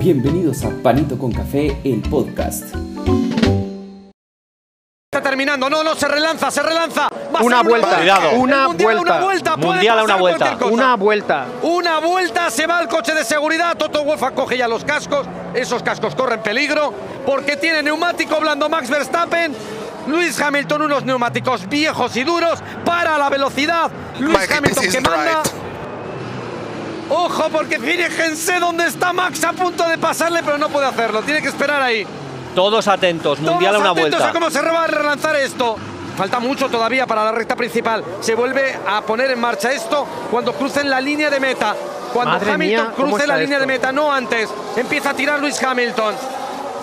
Bienvenidos a Panito con Café, el podcast. Está terminando, no, se relanza. Una vuelta, cuidado. Una vuelta, se va al coche de seguridad. Toto Wolff coge ya los cascos. Esos cascos corren peligro porque tiene neumático blando Max Verstappen. Lewis Hamilton, unos neumáticos viejos y duros para la velocidad. Lewis Hamilton que manda. Ojo, porque fíjense dónde está Max a punto de pasarle, pero no puede hacerlo. Tiene que esperar ahí. Todos atentos, mundial a una vuelta. Todos atentos a cómo se va a relanzar esto. Falta mucho todavía para la recta principal. Se vuelve a poner en marcha esto cuando crucen la línea de meta. Cuando Madre Hamilton mía, cruce la línea de meta, no antes. Empieza a tirar Lewis Hamilton.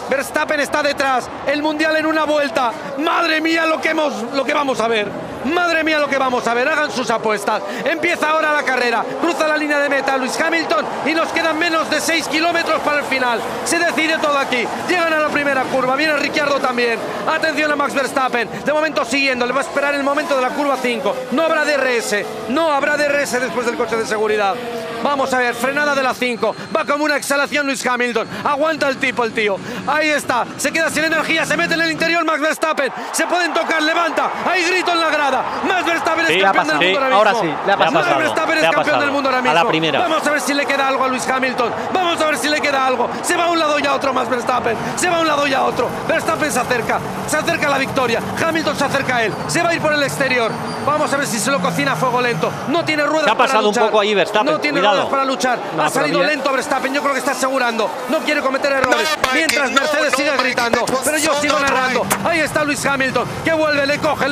Verstappen está detrás. El mundial en una vuelta. Madre mía, lo que vamos a ver. Madre mía, lo que vamos a ver. Hagan sus apuestas. Empieza ahora la carrera. Cruza la línea de meta Lewis Hamilton y nos quedan menos de 6 kilómetros para el final. Se decide todo aquí. Llegan a la primera curva. Viene Ricciardo también. Atención a Max Verstappen. De momento siguiendo. Le va a esperar el momento de la curva 5. No habrá DRS. No habrá DRS después del coche de seguridad. Vamos a ver. Frenada de la 5. Va como una exhalación Lewis Hamilton. Aguanta el tío. Ahí está. Se queda sin energía. Se mete en el interior Max Verstappen. Se pueden tocar. Levanta. Hay grito en la grada. Max Verstappen es campeón del mundo ahora mismo. Ahora sí, le ha pasado. Max Verstappen es campeón del mundo ahora mismo. A la primera. Vamos a ver si le queda algo a Lewis Hamilton. Vamos a ver si le queda algo. Se va a un lado y a otro Max Verstappen. Se va a un lado y a otro. Verstappen se acerca. Se acerca a la victoria. Hamilton se acerca a él. Se va a ir por el exterior. Vamos a ver si se lo cocina a fuego lento. No tiene ruedas para luchar. Ha pasado un poco ahí Verstappen. No tiene ruedas para luchar. Ha salido lento Verstappen. Yo creo que está asegurando. No quiere cometer errores. Mientras Mercedes sigue gritando. Pero yo sigo narrando. Ahí está Lewis Hamilton. Que vuelve. Le coge.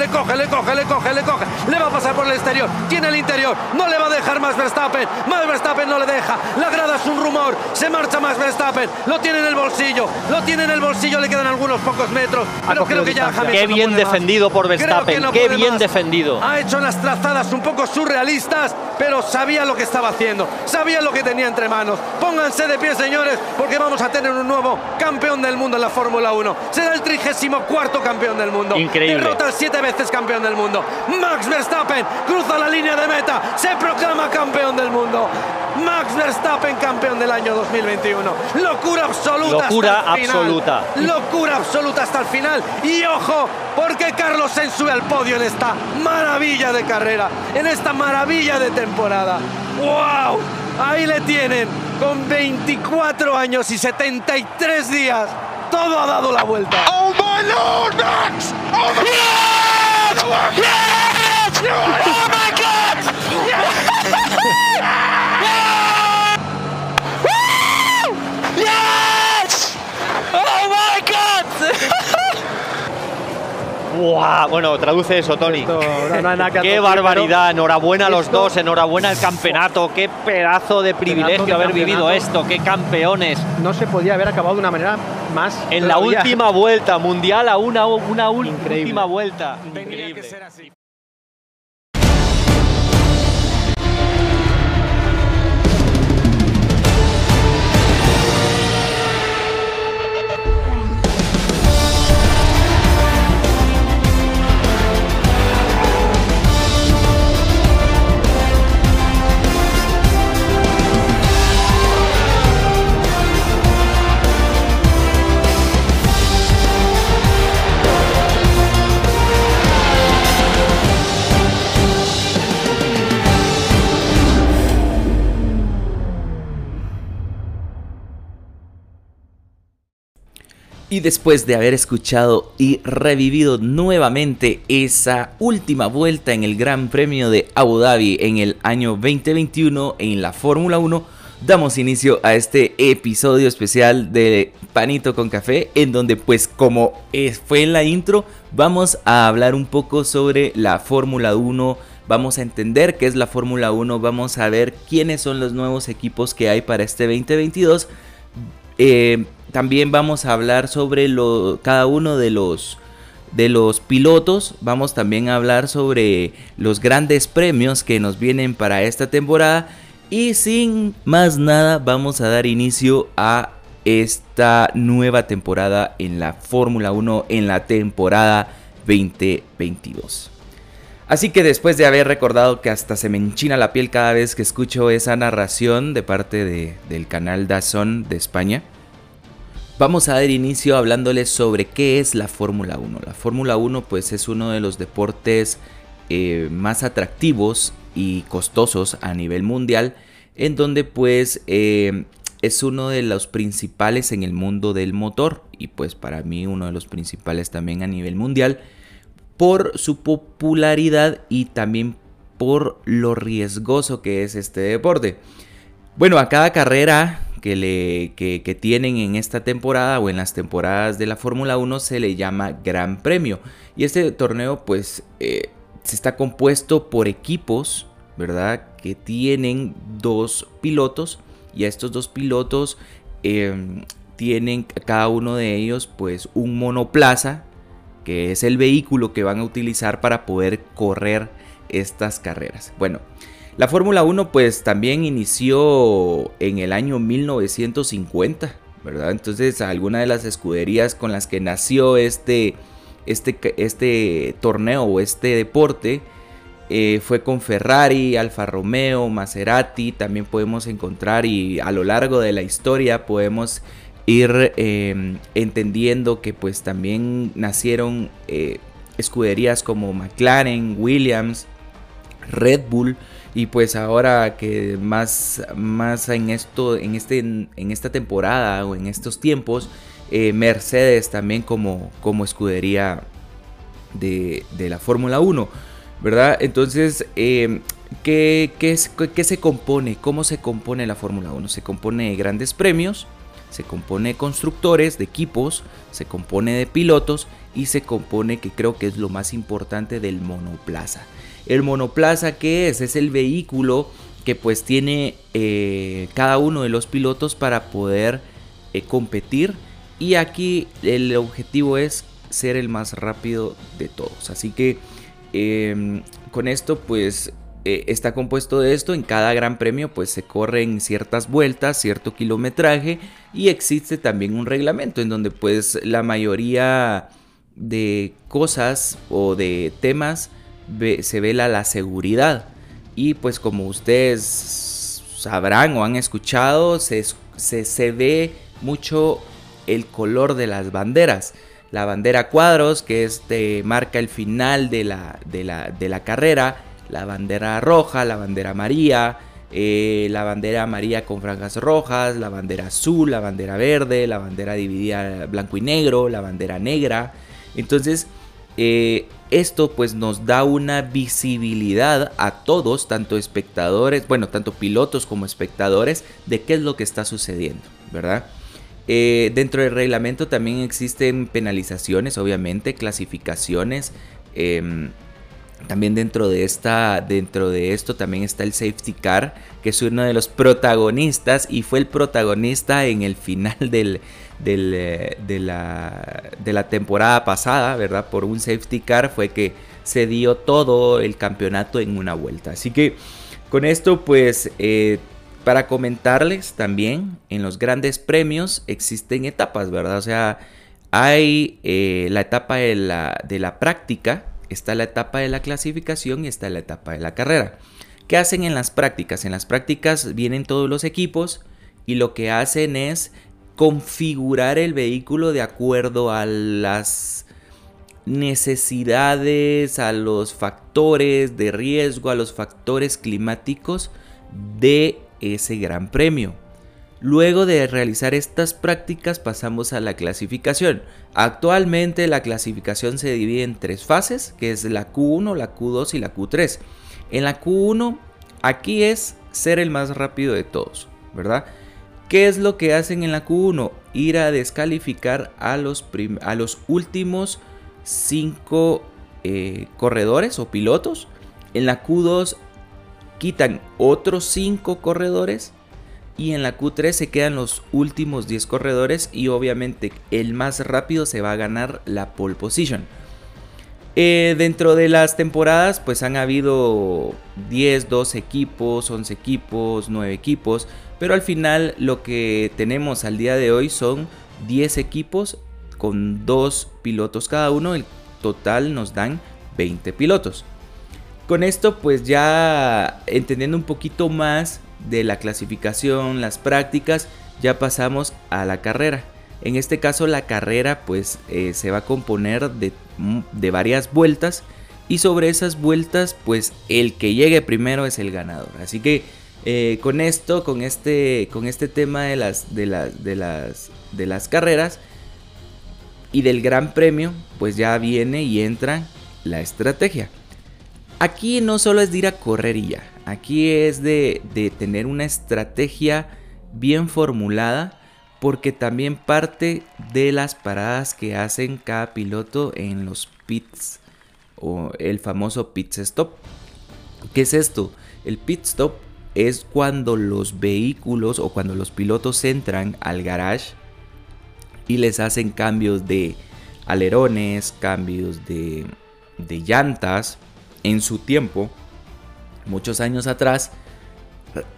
Le va a pasar por el exterior. Tiene el interior. No le va a dejar Max Verstappen. Max Verstappen no le deja. La grada es un rumor. Se marcha Max Verstappen. Lo tiene en el bolsillo. Le quedan algunos pocos metros. Pero creo que ya Hamilton. Qué bien defendido por Verstappen. Qué bien defendido. Ha hecho unas trazadas un poco surrealistas, pero sabía lo que estaba haciendo. Sabía lo que tenía entre manos. Pónganse de pie, señores, porque vamos a tener un nuevo campeón del mundo en la Fórmula 1. Será el 34º campeón del mundo. Increíble. Derrota al 7 veces campeón del mundo. Max Verstappen cruza la línea de meta, se proclama campeón del mundo. Max Verstappen campeón del año 2021. Locura absoluta hasta el final. Y ojo, porque Carlos Sainz sube al podio en esta maravilla de carrera, en esta maravilla de temporada. ¡Wow! Ahí le tienen, con 24 años y 73 días. Todo ha dado la vuelta. ¡Oh, my Lord, Max! ¡Oh, my Lord! Yes! Oh my God! Yes! Yes! Oh my God! Wow, bueno, traduce eso, Tony. Qué barbaridad. Enhorabuena a los dos, enhorabuena al campeonato. Qué pedazo de privilegio haber vivido esto. Qué campeones. No se podía haber acabado de una manera más. En la última vuelta, mundial a una última vuelta. Tenía que ser así. Y después de haber escuchado y revivido nuevamente esa última vuelta en el Gran Premio de Abu Dhabi en el año 2021 en la Fórmula 1, damos inicio a este episodio especial de Panito con Café, en donde, pues como fue en la intro, vamos a hablar un poco sobre la Fórmula 1, vamos a entender qué es la Fórmula 1, vamos a ver quiénes son los nuevos equipos que hay para este 2022. También vamos a hablar sobre cada uno de los pilotos. Vamos también a hablar sobre los grandes premios que nos vienen para esta temporada. Y sin más nada, vamos a dar inicio a esta nueva temporada en la Fórmula 1 en la temporada 2022. Así que después de haber recordado que hasta se me enchina la piel cada vez que escucho esa narración de parte del canal DAZN de España, vamos a dar inicio hablándoles sobre qué es la Fórmula 1. La Fórmula 1 pues es uno de los deportes más atractivos y costosos a nivel mundial, en donde pues es uno de los principales en el mundo del motor y pues para mí uno de los principales también a nivel mundial por su popularidad y también por lo riesgoso que es este deporte. Bueno, a cada carrera que tienen en esta temporada o en las temporadas de la Fórmula 1 se le llama Gran Premio. Y este torneo pues se está compuesto por equipos, ¿verdad? Que tienen dos pilotos y a estos dos pilotos tienen cada uno de ellos pues un monoplaza, que es el vehículo que van a utilizar para poder correr estas carreras. Bueno, la Fórmula 1 pues también inició en el año 1950, ¿verdad? Entonces alguna de las escuderías con las que nació este torneo o este deporte fue con Ferrari, Alfa Romeo, Maserati. También podemos encontrar y a lo largo de la historia podemos ir entendiendo que pues también nacieron escuderías como McLaren, Williams, Red Bull. Y pues ahora que más en esta temporada o en estos tiempos, Mercedes también como escudería de la Fórmula 1, ¿verdad? Entonces, ¿qué se compone? ¿Cómo se compone la Fórmula 1? Se compone de grandes premios, se compone de constructores, de equipos, se compone de pilotos y se compone, que creo que es lo más importante, del monoplaza. El monoplaza, ¿qué es? Es el vehículo que pues tiene cada uno de los pilotos para poder competir, y aquí el objetivo es ser el más rápido de todos. Así que con esto pues está compuesto de esto. En cada gran premio pues se corren ciertas vueltas, cierto kilometraje, y existe también un reglamento en donde pues la mayoría de cosas o de temas se vela la seguridad. Y pues como ustedes sabrán o han escuchado, se ve mucho el color de las banderas. La bandera cuadros, que marca el final de la carrera, la bandera roja, la bandera amarilla, la bandera amarilla con franjas rojas, la bandera azul, la bandera verde, la bandera dividida blanco y negro, la bandera negra. Entonces esto pues nos da una visibilidad a todos, tanto espectadores, bueno, tanto pilotos como espectadores, de qué es lo que está sucediendo, ¿verdad? Dentro del reglamento también existen penalizaciones, obviamente, clasificaciones. También dentro de esto también está el safety car, que es uno de los protagonistas y fue el protagonista en el final de la temporada pasada, ¿verdad? Por un safety car fue que se dio todo el campeonato en una vuelta. Así que con esto pues para comentarles también, en los grandes premios existen etapas, ¿verdad? O sea, hay la etapa de la práctica, está la etapa de la clasificación y está la etapa de la carrera. ¿Qué hacen en las prácticas? En las prácticas vienen todos los equipos y lo que hacen es configurar el vehículo de acuerdo a las necesidades, a los factores de riesgo, a los factores climáticos de ese gran premio. Luego de realizar estas prácticas pasamos a la clasificación. Actualmente la clasificación se divide en tres fases, que es la Q1, la Q2 y la Q3. En la Q1 aquí es ser el más rápido de todos, ¿verdad? ¿Qué es lo que hacen en la Q1? Ir a descalificar a los últimos 5 corredores o pilotos. En la Q2 quitan otros 5 corredores. Y en la Q3 se quedan los últimos 10 corredores y obviamente el más rápido se va a ganar la pole position. Dentro de las temporadas pues han habido 10, 12 equipos, 11 equipos, 9 equipos. Pero al final lo que tenemos al día de hoy son 10 equipos con 2 pilotos cada uno. El total nos dan 20 pilotos. Con esto pues ya entendiendo un poquito más de la clasificación, las prácticas, ya pasamos a la carrera. En este caso la carrera pues se va a componer de varias vueltas, y sobre esas vueltas pues el que llegue primero es el ganador. Así que con esto, con este tema de las carreras y del Gran Premio, pues ya viene y entra la estrategia. Aquí no solo es de ir a correr y ya, aquí es de tener una estrategia bien formulada, porque también parte de las paradas que hacen cada piloto en los pits, o el famoso pit stop. ¿Qué es esto? El pit stop es cuando los vehículos o cuando los pilotos entran al garage y les hacen cambios de alerones, cambios de llantas. En su tiempo, muchos años atrás,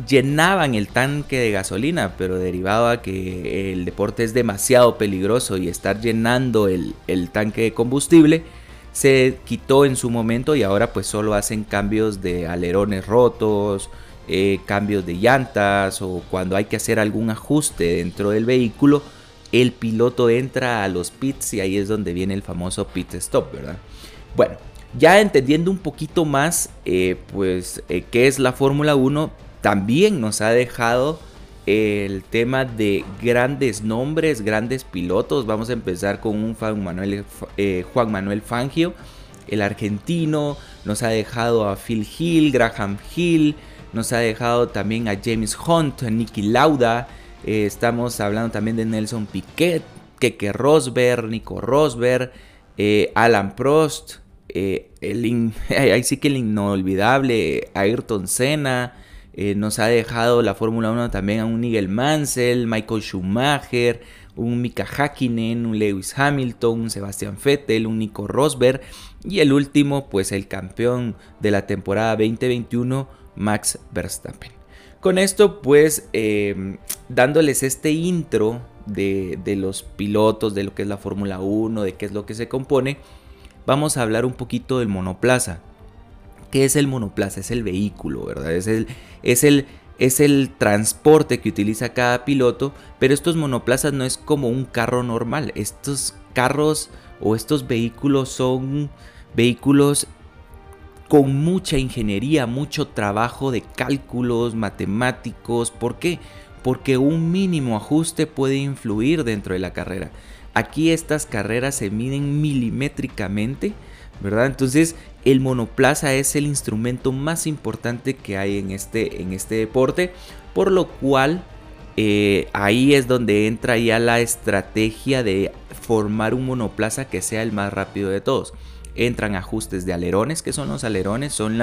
llenaban el tanque de gasolina, pero derivado a que el deporte es demasiado peligroso y estar llenando el tanque de combustible, se quitó en su momento, y ahora pues solo hacen cambios de alerones rotos, cambios de llantas, o cuando hay que hacer algún ajuste dentro del vehículo, el piloto entra a los pits, y ahí es donde viene el famoso pit stop, ¿verdad? Bueno, ya entendiendo un poquito más qué es la Fórmula 1, también nos ha dejado el tema de grandes nombres, grandes pilotos. Vamos a empezar con un Juan Manuel Fangio, el argentino. Nos ha dejado a Phil Hill, Graham Hill, nos ha dejado también a James Hunt, a Niki Lauda. Estamos hablando también de Nelson Piquet, Keke Rosberg, Nico Rosberg, Alain Prost. Ahí sí que el inolvidable Ayrton Senna. Nos ha dejado la Fórmula 1 también a un Nigel Mansell, Michael Schumacher, un Mika Häkkinen, un Lewis Hamilton, un Sebastian Vettel, un Nico Rosberg, y el último pues el campeón de la temporada 2021, Max Verstappen. Con esto pues dándoles este intro de los pilotos, de lo que es la Fórmula 1, de qué es lo que se compone. Vamos a hablar un poquito del monoplaza. ¿Qué es el monoplaza? Es el vehículo, ¿verdad? Es el transporte que utiliza cada piloto, pero estos monoplazas no es como un carro normal. Estos carros o estos vehículos son vehículos con mucha ingeniería, mucho trabajo de cálculos matemáticos. ¿Por qué? Porque un mínimo ajuste puede influir dentro de la carrera. Aquí estas carreras se miden milimétricamente, ¿verdad? Entonces el monoplaza es el instrumento más importante que hay en este deporte, por lo cual ahí es donde entra ya la estrategia de formar un monoplaza que sea el más rápido de todos. Entran ajustes de alerones. ¿Qué son los alerones? Son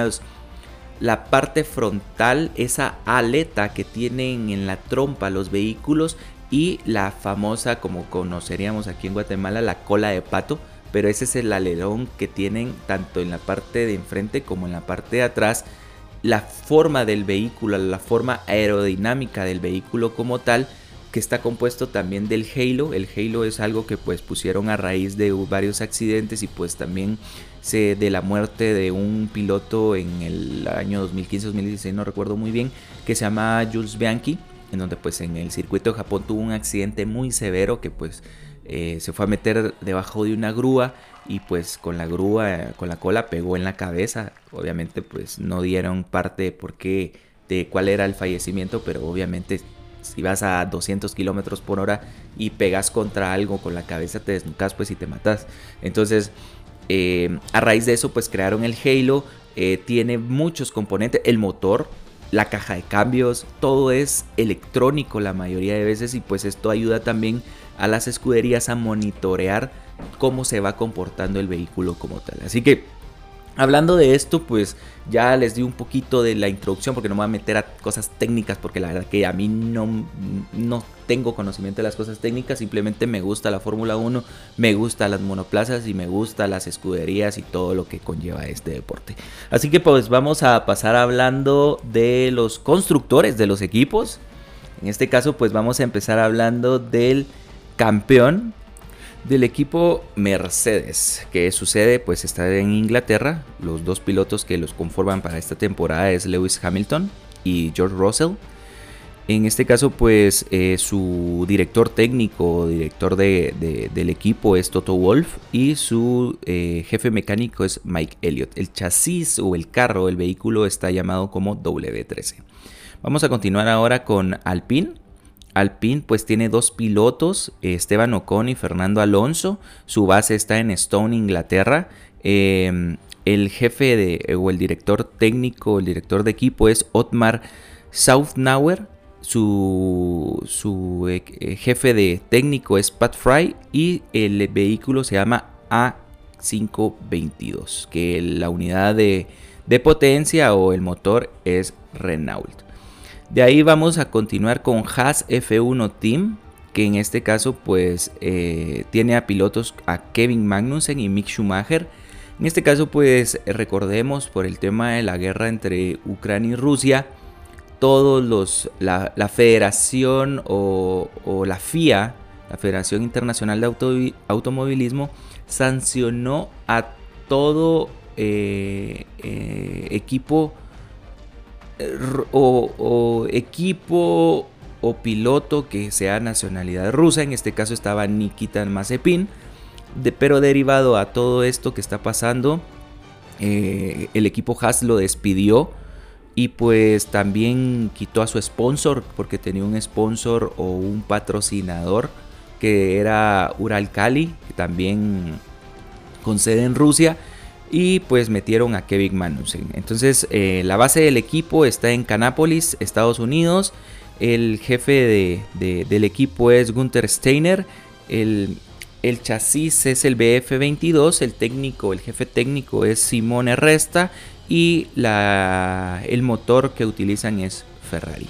la parte frontal, esa aleta que tienen en la trompa los vehículos, y la famosa, como conoceríamos aquí en Guatemala, la cola de pato, pero ese es el alerón que tienen tanto en la parte de enfrente como en la parte de atrás. La forma del vehículo, la forma aerodinámica del vehículo como tal, que está compuesto también del halo. El halo es algo que pues pusieron a raíz de varios accidentes, y pues también de la muerte de un piloto en el año 2015-2016, no recuerdo muy bien, que se llama Jules Bianchi, en donde pues en el circuito de Japón tuvo un accidente muy severo, que pues se fue a meter debajo de una grúa, y pues con la grúa, con la cola, pegó en la cabeza. Obviamente pues no dieron parte de por qué, de cuál era el fallecimiento, pero obviamente si vas a 200 km/h y pegas contra algo con la cabeza, te desnucas pues y te matas. Entonces a raíz de eso pues crearon el halo. Tiene muchos componentes, el motor, la caja de cambios, todo es electrónico la mayoría de veces, y pues esto ayuda también a las escuderías a monitorear cómo se va comportando el vehículo como tal. Así que hablando de esto, pues ya les di un poquito de la introducción, porque no me voy a meter a cosas técnicas, porque la verdad que a mí no tengo conocimiento de las cosas técnicas. Simplemente me gusta la Fórmula 1, me gustan las monoplazas y me gustan las escuderías y todo lo que conlleva este deporte. Así que pues vamos a pasar hablando de los constructores, de los equipos. En este caso pues vamos a empezar hablando del campeón, del equipo Mercedes, que su sede pues está en Inglaterra. Los dos pilotos que los conforman para esta temporada es Lewis Hamilton y George Russell. En este caso pues su director técnico, director del equipo es Toto Wolff, y su jefe mecánico es Mike Elliott. El chasis o el carro, el vehículo, está llamado como W13. Vamos a continuar ahora con Alpine. Alpine pues tiene dos pilotos, Esteban Ocon y Fernando Alonso. Su base está en Stone, Inglaterra. El jefe o el director técnico, el director de equipo es Otmar Szafnauer. Su jefe de técnico es Pat Fry, y el vehículo se llama A522, que la unidad de potencia o el motor es Renault. De ahí vamos a continuar con Haas F1 Team, que en este caso pues tiene a pilotos a Kevin Magnussen y Mick Schumacher. En este caso pues recordemos, por el tema de la guerra entre Ucrania y Rusia, todos la federación o la FIA, la Federación Internacional de Automovilismo, sancionó a todo equipo o piloto que sea nacionalidad rusa. En este caso estaba Nikita Mazepin, pero derivado a todo esto que está pasando, el equipo Haas lo despidió. Y pues también quitó a su sponsor, porque tenía un sponsor o un patrocinador que era Uralkali, que también con sede en Rusia, y pues metieron a Kevin Magnussen. Entonces la base del equipo está en Canápolis, Estados Unidos. El jefe del equipo es Gunther Steiner. El chasis es el BF22, el jefe técnico es Simone Resta, y el motor que utilizan es Ferrari.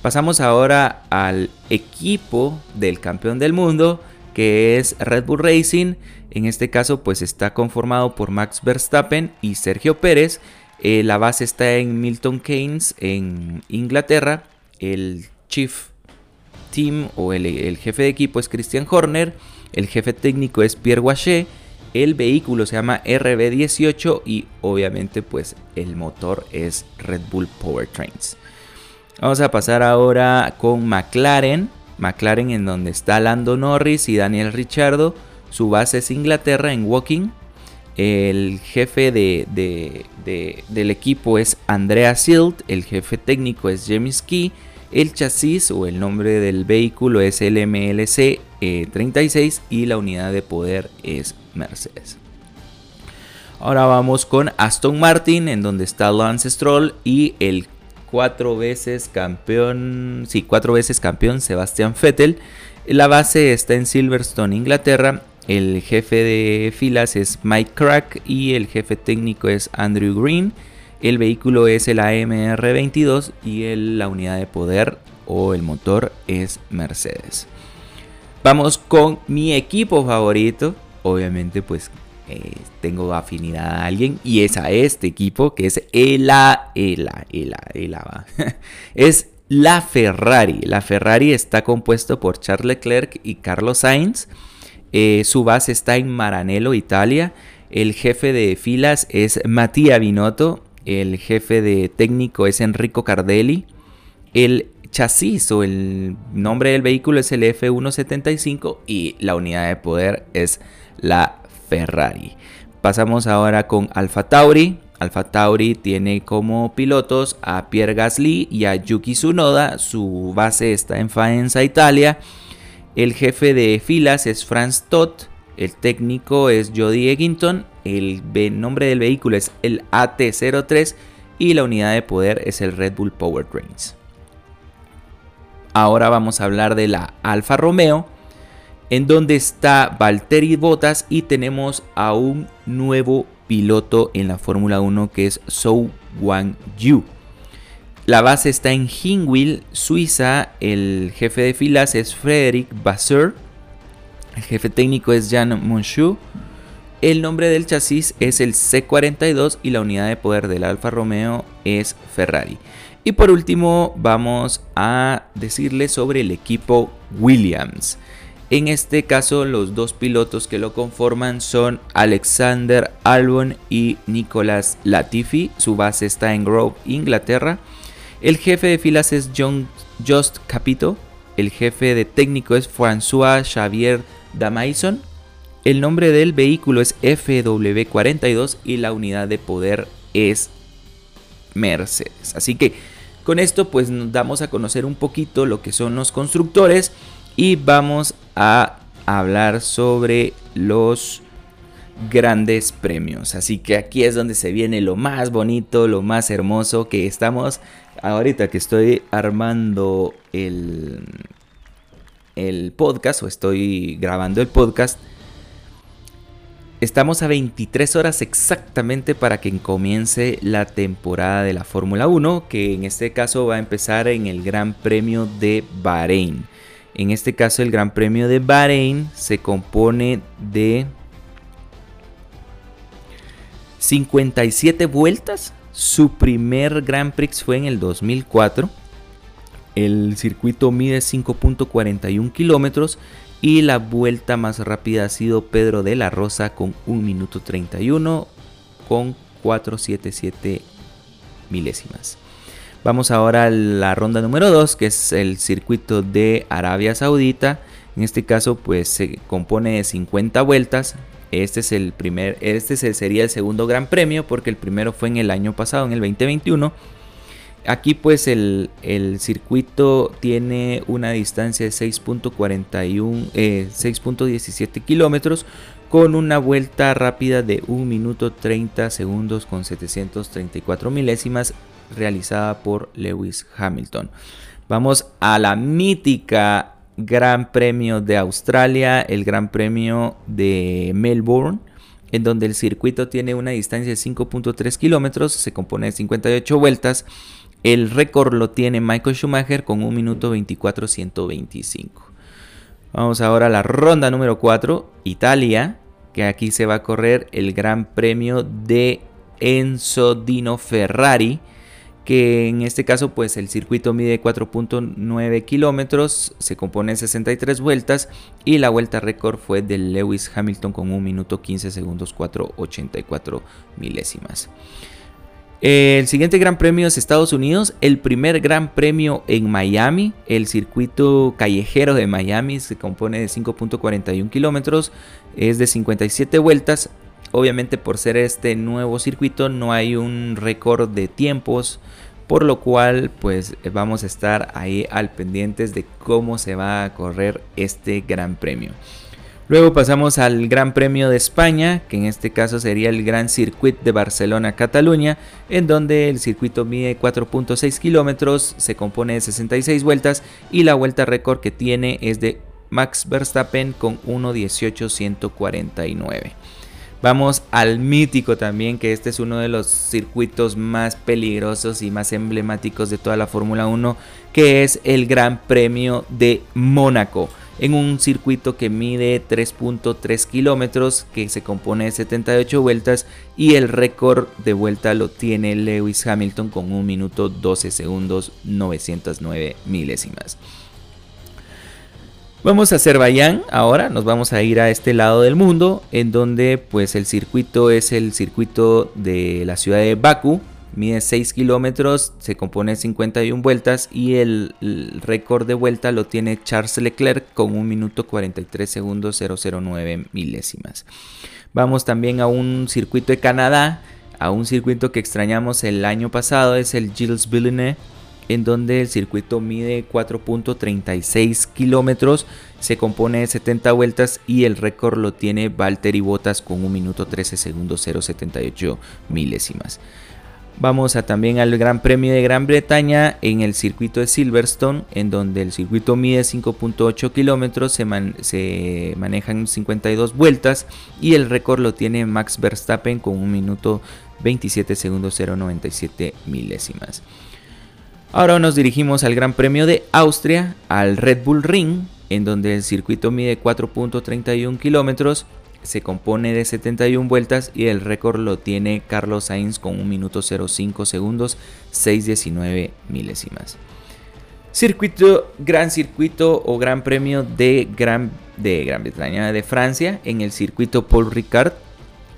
Pasamos ahora al equipo del campeón del mundo, que es Red Bull Racing. En este caso pues está conformado por Max Verstappen y Sergio Pérez. La base está en Milton Keynes, en Inglaterra. El chief team o el jefe de equipo es Christian Horner. El jefe técnico es Pierre Guachet. El vehículo se llama RB18 y obviamente pues el motor es Red Bull Powertrains. Vamos a pasar ahora con McLaren. McLaren, en donde está Lando Norris y Daniel Ricciardo. Su base es Inglaterra, en Woking. El jefe del equipo es Andrea Sildt. El jefe técnico es James Key. El chasis o el nombre del vehículo es el MLC 36 y la unidad de poder es Mercedes. Ahora vamos con Aston Martin, en donde está Lance Stroll y el cuatro veces campeón Sebastian Vettel. La base está en Silverstone, Inglaterra. El jefe de filas es Mike Crack y el jefe técnico es Andrew Green. El vehículo es el AMR22 y la unidad de poder o el motor es Mercedes. Vamos con mi equipo favorito. Obviamente pues tengo afinidad a alguien, y es a este equipo, que es es la Ferrari. La Ferrari está compuesto por Charles Leclerc y Carlos Sainz. Su base está en Maranello, Italia. El jefe de filas es Mattia Binotto. El jefe de técnico es Enrico Cardelli. El chasis o el nombre del vehículo es el F175 y la unidad de poder es la Ferrari. Pasamos ahora con Alfa Tauri. Alfa Tauri tiene como pilotos a Pierre Gasly y a Yuki Tsunoda. Su base está en Faenza, Italia. El jefe de filas es Franz Todt. El técnico es Jody Egginton. El nombre del vehículo es el AT03 y la unidad de poder es el Red Bull Powertrains. Ahora vamos a hablar de la Alfa Romeo, en donde está Valtteri Bottas, y tenemos a un nuevo piloto en la Fórmula 1, que es Zhou Guanyu. La base está en Hinwil, Suiza. El jefe de filas es Frédéric Vasseur. El jefe técnico es Jan Monchou. El nombre del chasis es el C42 y la unidad de poder del Alfa Romeo es Ferrari. Y por último vamos a decirles sobre el equipo Williams. En este caso, los dos pilotos que lo conforman son Alexander Albon y Nicolas Latifi. Su base está en Grove, Inglaterra. El jefe de filas es Just Capito. El jefe de técnico es François Xavier Damaison. El nombre del vehículo es FW42 y la unidad de poder es Mercedes. Así que con esto pues nos damos a conocer un poquito lo que son los constructores y vamos a hablar sobre los grandes premios. Así que aquí es donde se viene lo más bonito, lo más hermoso que estamos ahorita que estoy armando el podcast o estoy grabando el podcast. Estamos a 23 horas exactamente para que comience la temporada de la Fórmula 1, que en este caso va a empezar en el Gran Premio de Bahrein. En este caso el Gran Premio de Bahrein se compone de 57 vueltas. Su primer Grand Prix fue en el 2004. El circuito mide 5.41 kilómetros. Y la vuelta más rápida ha sido Pedro de la Rosa con 1 minuto 31 con 477 milésimas. Vamos ahora a la ronda número 2, que es el circuito de Arabia Saudita. En este caso pues se compone de 50 vueltas. Este sería el segundo gran premio porque el primero fue en el año pasado, en el 2021. Aquí pues el circuito tiene una distancia de 6.17 kilómetros con una vuelta rápida de 1 minuto 30 segundos con 734 milésimas realizada por Lewis Hamilton. Vamos a la mítica Gran Premio de Australia, el Gran Premio de Melbourne, en donde el circuito tiene una distancia de 5.3 kilómetros, se compone de 58 vueltas. El récord lo tiene Michael Schumacher con 1 minuto 24.125. Vamos ahora a la ronda número 4, Italia, que aquí se va a correr el Gran Premio de Enzo Dino Ferrari, que en este caso pues el circuito mide 4.9 kilómetros, se compone de 63 vueltas y la vuelta récord fue de Lewis Hamilton con 1 minuto 15 segundos 4.84 milésimas. El siguiente Gran Premio es Estados Unidos, el primer Gran Premio en Miami, el circuito callejero de Miami se compone de 5.41 kilómetros, es de 57 vueltas, obviamente por ser este nuevo circuito no hay un récord de tiempos, por lo cual pues vamos a estar ahí al pendientes de cómo se va a correr este Gran Premio. Luego pasamos al Gran Premio de España, que en este caso sería el Gran Circuit de Barcelona-Cataluña, en donde el circuito mide 4.6 kilómetros, se compone de 66 vueltas y la vuelta récord que tiene es de Max Verstappen con 1.18.149. Vamos al mítico también, que este es uno de los circuitos más peligrosos y más emblemáticos de toda la Fórmula 1, que es el Gran Premio de Mónaco, en un circuito que mide 3.3 kilómetros, que se compone de 78 vueltas y el récord de vuelta lo tiene Lewis Hamilton con 1 minuto 12 segundos 909 milésimas. Vamos a Azerbaiyán ahora, nos vamos a ir a este lado del mundo, en donde pues el circuito es el circuito de la ciudad de Bakú. Mide 6 kilómetros, se compone de 51 vueltas y el récord de vuelta lo tiene Charles Leclerc con 1 minuto 43 segundos 009 milésimas. Vamos también a un circuito de Canadá, a un circuito que extrañamos el año pasado, es el Jules Bianchi, en donde el circuito mide 4.36 kilómetros, se compone de 70 vueltas y el récord lo tiene Valtteri Bottas con 1 minuto 13 segundos 078 milésimas. Vamos a también al Gran Premio de Gran Bretaña en el circuito de Silverstone, en donde el circuito mide 5.8 kilómetros, se manejan 52 vueltas y el récord lo tiene Max Verstappen con 1 minuto 27 segundos 097 milésimas. Ahora nos dirigimos al Gran Premio de Austria, al Red Bull Ring, en donde el circuito mide 4.31 kilómetros. Se compone de 71 vueltas y el récord lo tiene Carlos Sainz con 1 minuto 05 segundos 619 milésimas. circuito, gran circuito o gran premio de Gran Bretaña, de Francia, en el circuito Paul Ricard.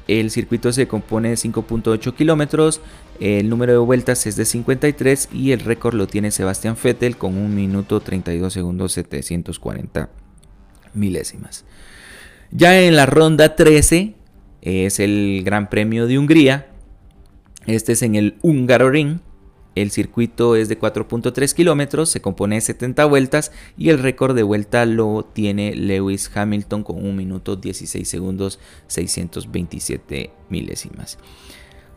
El circuito se compone de 5.8 kilómetros, el número de vueltas es de 53 y el récord lo tiene Sebastian Vettel con 1 minuto 32 segundos 740 milésimas. Ya en la ronda 13 es el Gran Premio de Hungría, este es en el Hungaroring. El circuito es de 4.3 kilómetros, se compone de 70 vueltas y el récord de vuelta lo tiene Lewis Hamilton con 1 minuto 16 segundos 627 milésimas.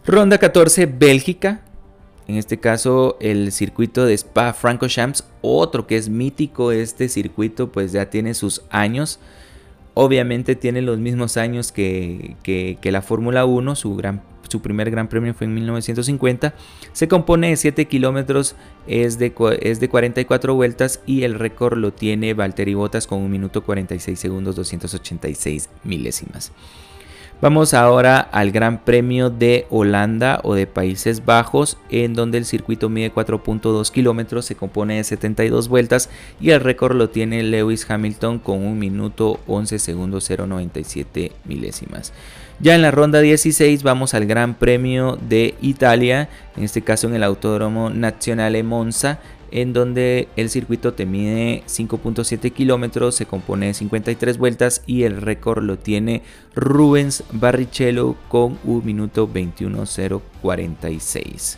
Ronda 14, Bélgica. En este caso el circuito de Spa-Francorchamps, otro que es mítico. Este circuito pues ya tiene sus años. Obviamente tiene los mismos años que la Fórmula 1, su primer Gran Premio fue en 1950, se compone de 7 kilómetros, es de 44 vueltas y el récord lo tiene Valtteri Bottas con 1 minuto 46 segundos 286 milésimas. Vamos ahora al Gran Premio de Holanda o de Países Bajos, en donde el circuito mide 4.2 kilómetros, se compone de 72 vueltas y el récord lo tiene Lewis Hamilton con 1 minuto 11 segundos 097 milésimas. Ya en la ronda 16 vamos al Gran Premio de Italia, en este caso en el Autódromo Nazionale Monza, en donde el circuito te mide 5.7 kilómetros, se compone de 53 vueltas y el récord lo tiene Rubens Barrichello con 1 minuto 21.046.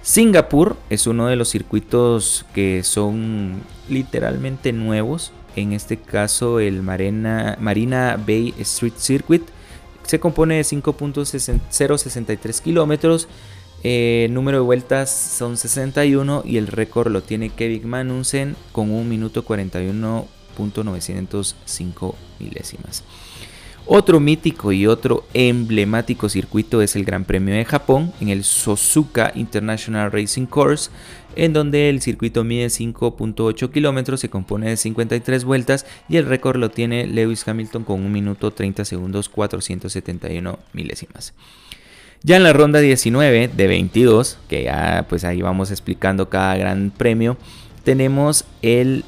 Singapur es uno de los circuitos que son literalmente nuevos, en este caso el Marina Bay Street Circuit, se compone de 5.063 kilómetros. Número de vueltas son 61 y el récord lo tiene Kevin Magnussen con 1 minuto 41.905 milésimas. Otro mítico y otro emblemático circuito es el Gran Premio de Japón en el Suzuka International Racing Course, en donde el circuito mide 5.8 kilómetros, se compone de 53 vueltas y el récord lo tiene Lewis Hamilton con 1 minuto 30 segundos 471 milésimas. Ya en la ronda 19 de 22, que ya pues ahí vamos explicando cada gran premio, tenemos el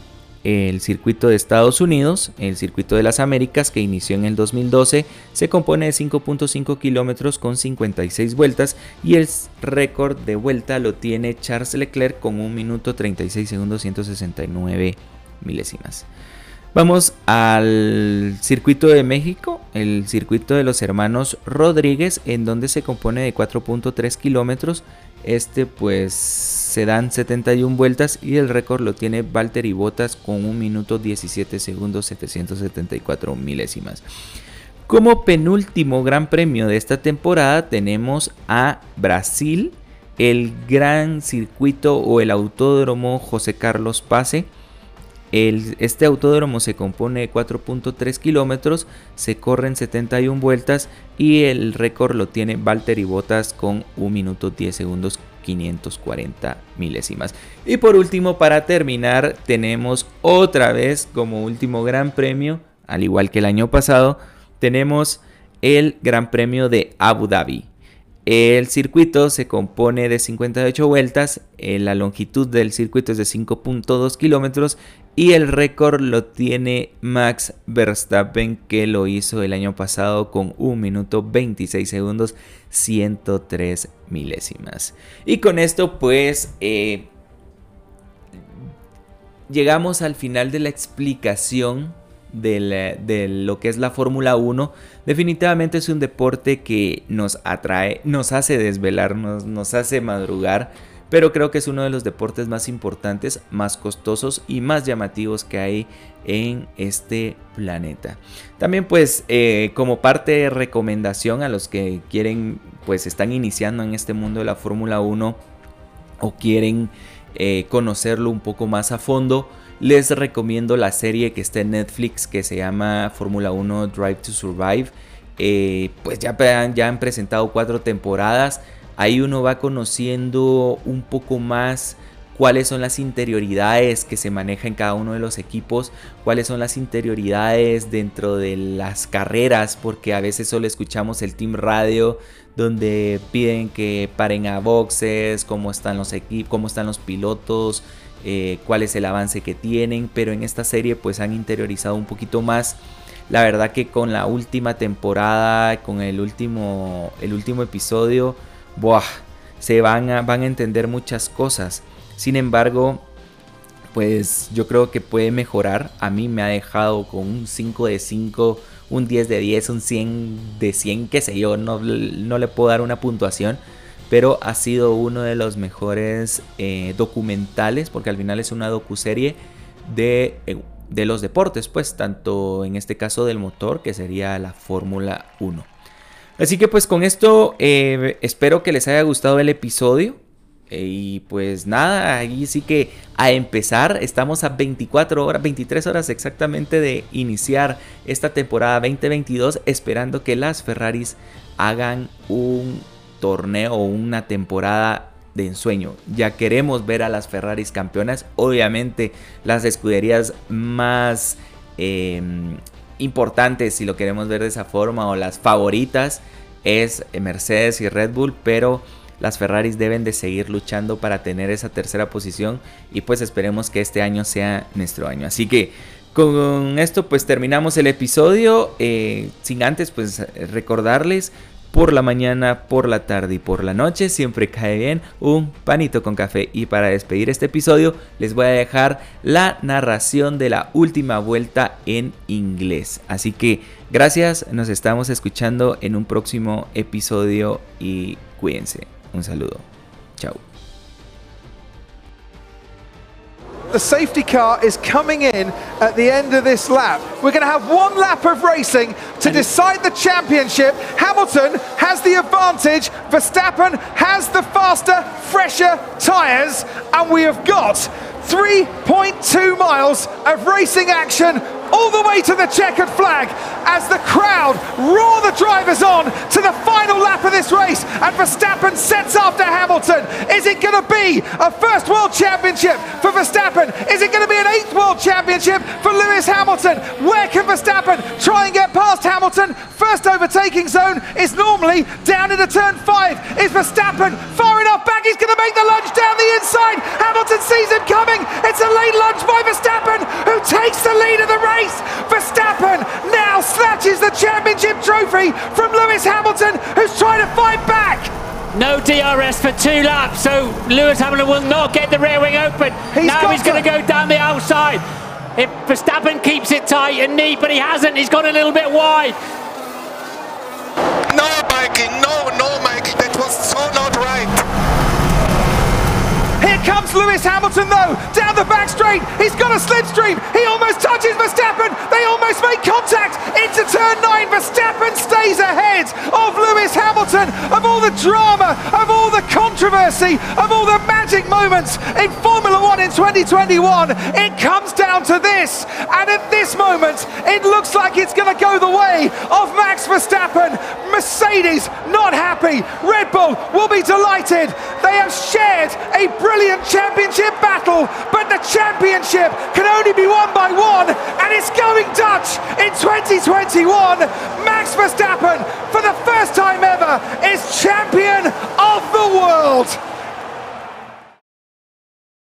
circuito de Estados Unidos, el circuito de las Américas, que inició en el 2012, se compone de 5.5 kilómetros con 56 vueltas y el récord de vuelta lo tiene Charles Leclerc con 1 minuto 36 segundos 169 milésimas. Vamos al circuito de México, el circuito de los hermanos Rodríguez, en donde se compone de 4.3 kilómetros. Este pues se dan 71 vueltas y el récord lo tiene Valtteri Bottas con 1 minuto 17 segundos 774 milésimas. Como penúltimo gran premio de esta temporada tenemos a Brasil, el gran circuito o el autódromo José Carlos Pace. Este autódromo se compone de 4.3 kilómetros, se corren 71 vueltas y el récord lo tiene Valtteri Bottas con 1 minuto 10 segundos 540 milésimas. Y por último, para terminar, tenemos otra vez como último gran premio, al igual que el año pasado, tenemos el Gran Premio de Abu Dhabi. El circuito se compone de 58 vueltas, la longitud del circuito es de 5.2 kilómetros y el récord lo tiene Max Verstappen, que lo hizo el año pasado con 1 minuto 26 segundos 103 milésimas. Y con esto pues llegamos al final de la explicación de lo que es la Fórmula 1. Definitivamente es un deporte que nos atrae, nos hace desvelarnos, nos hace madrugar, pero creo que es uno de los deportes más importantes, más costosos y más llamativos que hay en este planeta. También pues como parte de recomendación a los que quieren, pues están iniciando en este mundo de la Fórmula 1 o quieren conocerlo un poco más a fondo, les recomiendo la serie que está en Netflix que se llama Fórmula 1 Drive to Survive. Pues ya han presentado 4 temporadas. Ahí uno va conociendo un poco más cuáles son las interioridades que se maneja en cada uno de los equipos, cuáles son las interioridades dentro de las carreras, porque a veces solo escuchamos el team radio donde piden que paren a boxes, cómo están los pilotos, cuál es el avance que tienen, pero en esta serie pues han interiorizado un poquito más. La verdad que con la última temporada, con el último episodio, ¡buah!, se van a entender muchas cosas. Sin embargo, pues yo creo que puede mejorar. A mí me ha dejado con un 5 de 5, un 10 de 10, un 100 de 100, qué sé yo, no le puedo dar una puntuación. Pero ha sido uno de los mejores documentales, porque al final es una docuserie de los deportes, pues tanto en este caso del motor, que sería la Fórmula 1. Así que pues con esto espero que les haya gustado el episodio. Y pues nada, ahí sí que a empezar, estamos a 24 horas, 23 horas exactamente de iniciar esta temporada 2022, esperando que las Ferraris hagan un torneo o una temporada de ensueño. Ya queremos ver a las Ferraris campeonas, obviamente las escuderías más importantes, si lo queremos ver de esa forma, o las favoritas, es Mercedes y Red Bull, pero las Ferraris deben de seguir luchando para tener esa tercera posición y pues esperemos que este año sea nuestro año. Así que con esto pues terminamos el episodio, sin antes pues recordarles: por la mañana, por la tarde y por la noche siempre cae bien un panito con café. Y para despedir este episodio les voy a dejar la narración de la última vuelta en inglés. Así que gracias, nos estamos escuchando en un próximo episodio y cuídense. Un saludo. Chao. The safety car is coming in at the end of this lap. We're going to have one lap of racing to decide the championship. Hamilton has the advantage. Verstappen has the faster, fresher tyres. And we have got 3.2 miles of racing action all the way to the checkered flag as the crowd roar the drivers on to the final lap of this race, and Verstappen sets after Hamilton. Is it going to be a first world championship for Verstappen? Is it going to be an 8th world championship for Lewis Hamilton? Where can Verstappen try and get past Hamilton? First overtaking zone is normally down into turn 5. Is Verstappen far enough back? He's going to make the lunge down the inside. Hamilton sees him coming. It's a late lunge by Verstappen, who takes the lead of the race. Verstappen now snatches the championship trophy from Lewis Hamilton, who's trying to fight back. No DRS for 2 laps, so Lewis Hamilton will not get the rear wing open. He's going to go down the outside. If Verstappen keeps it tight and neat, but he hasn't, he's gone a little bit wide. No, Michael, no, Michael, that was so not right. Here comes Lewis Hamilton though, down the back straight, he's got a slipstream, he almost touches Verstappen, they almost make contact, into turn 9, Verstappen stays ahead of Lewis Hamilton. Of all the drama, of all the controversy, of all the magic moments in Formula 1 in 2021, it comes down to this, and at this moment, it looks like it's going to go the way of Max Verstappen. Mercedes not happy, Red Bull will be delighted, they have shared a brilliant championship battle, but the championship can only be won by one, and it's going Dutch in 2021. Max Verstappen, for the first time ever, is champion of the world.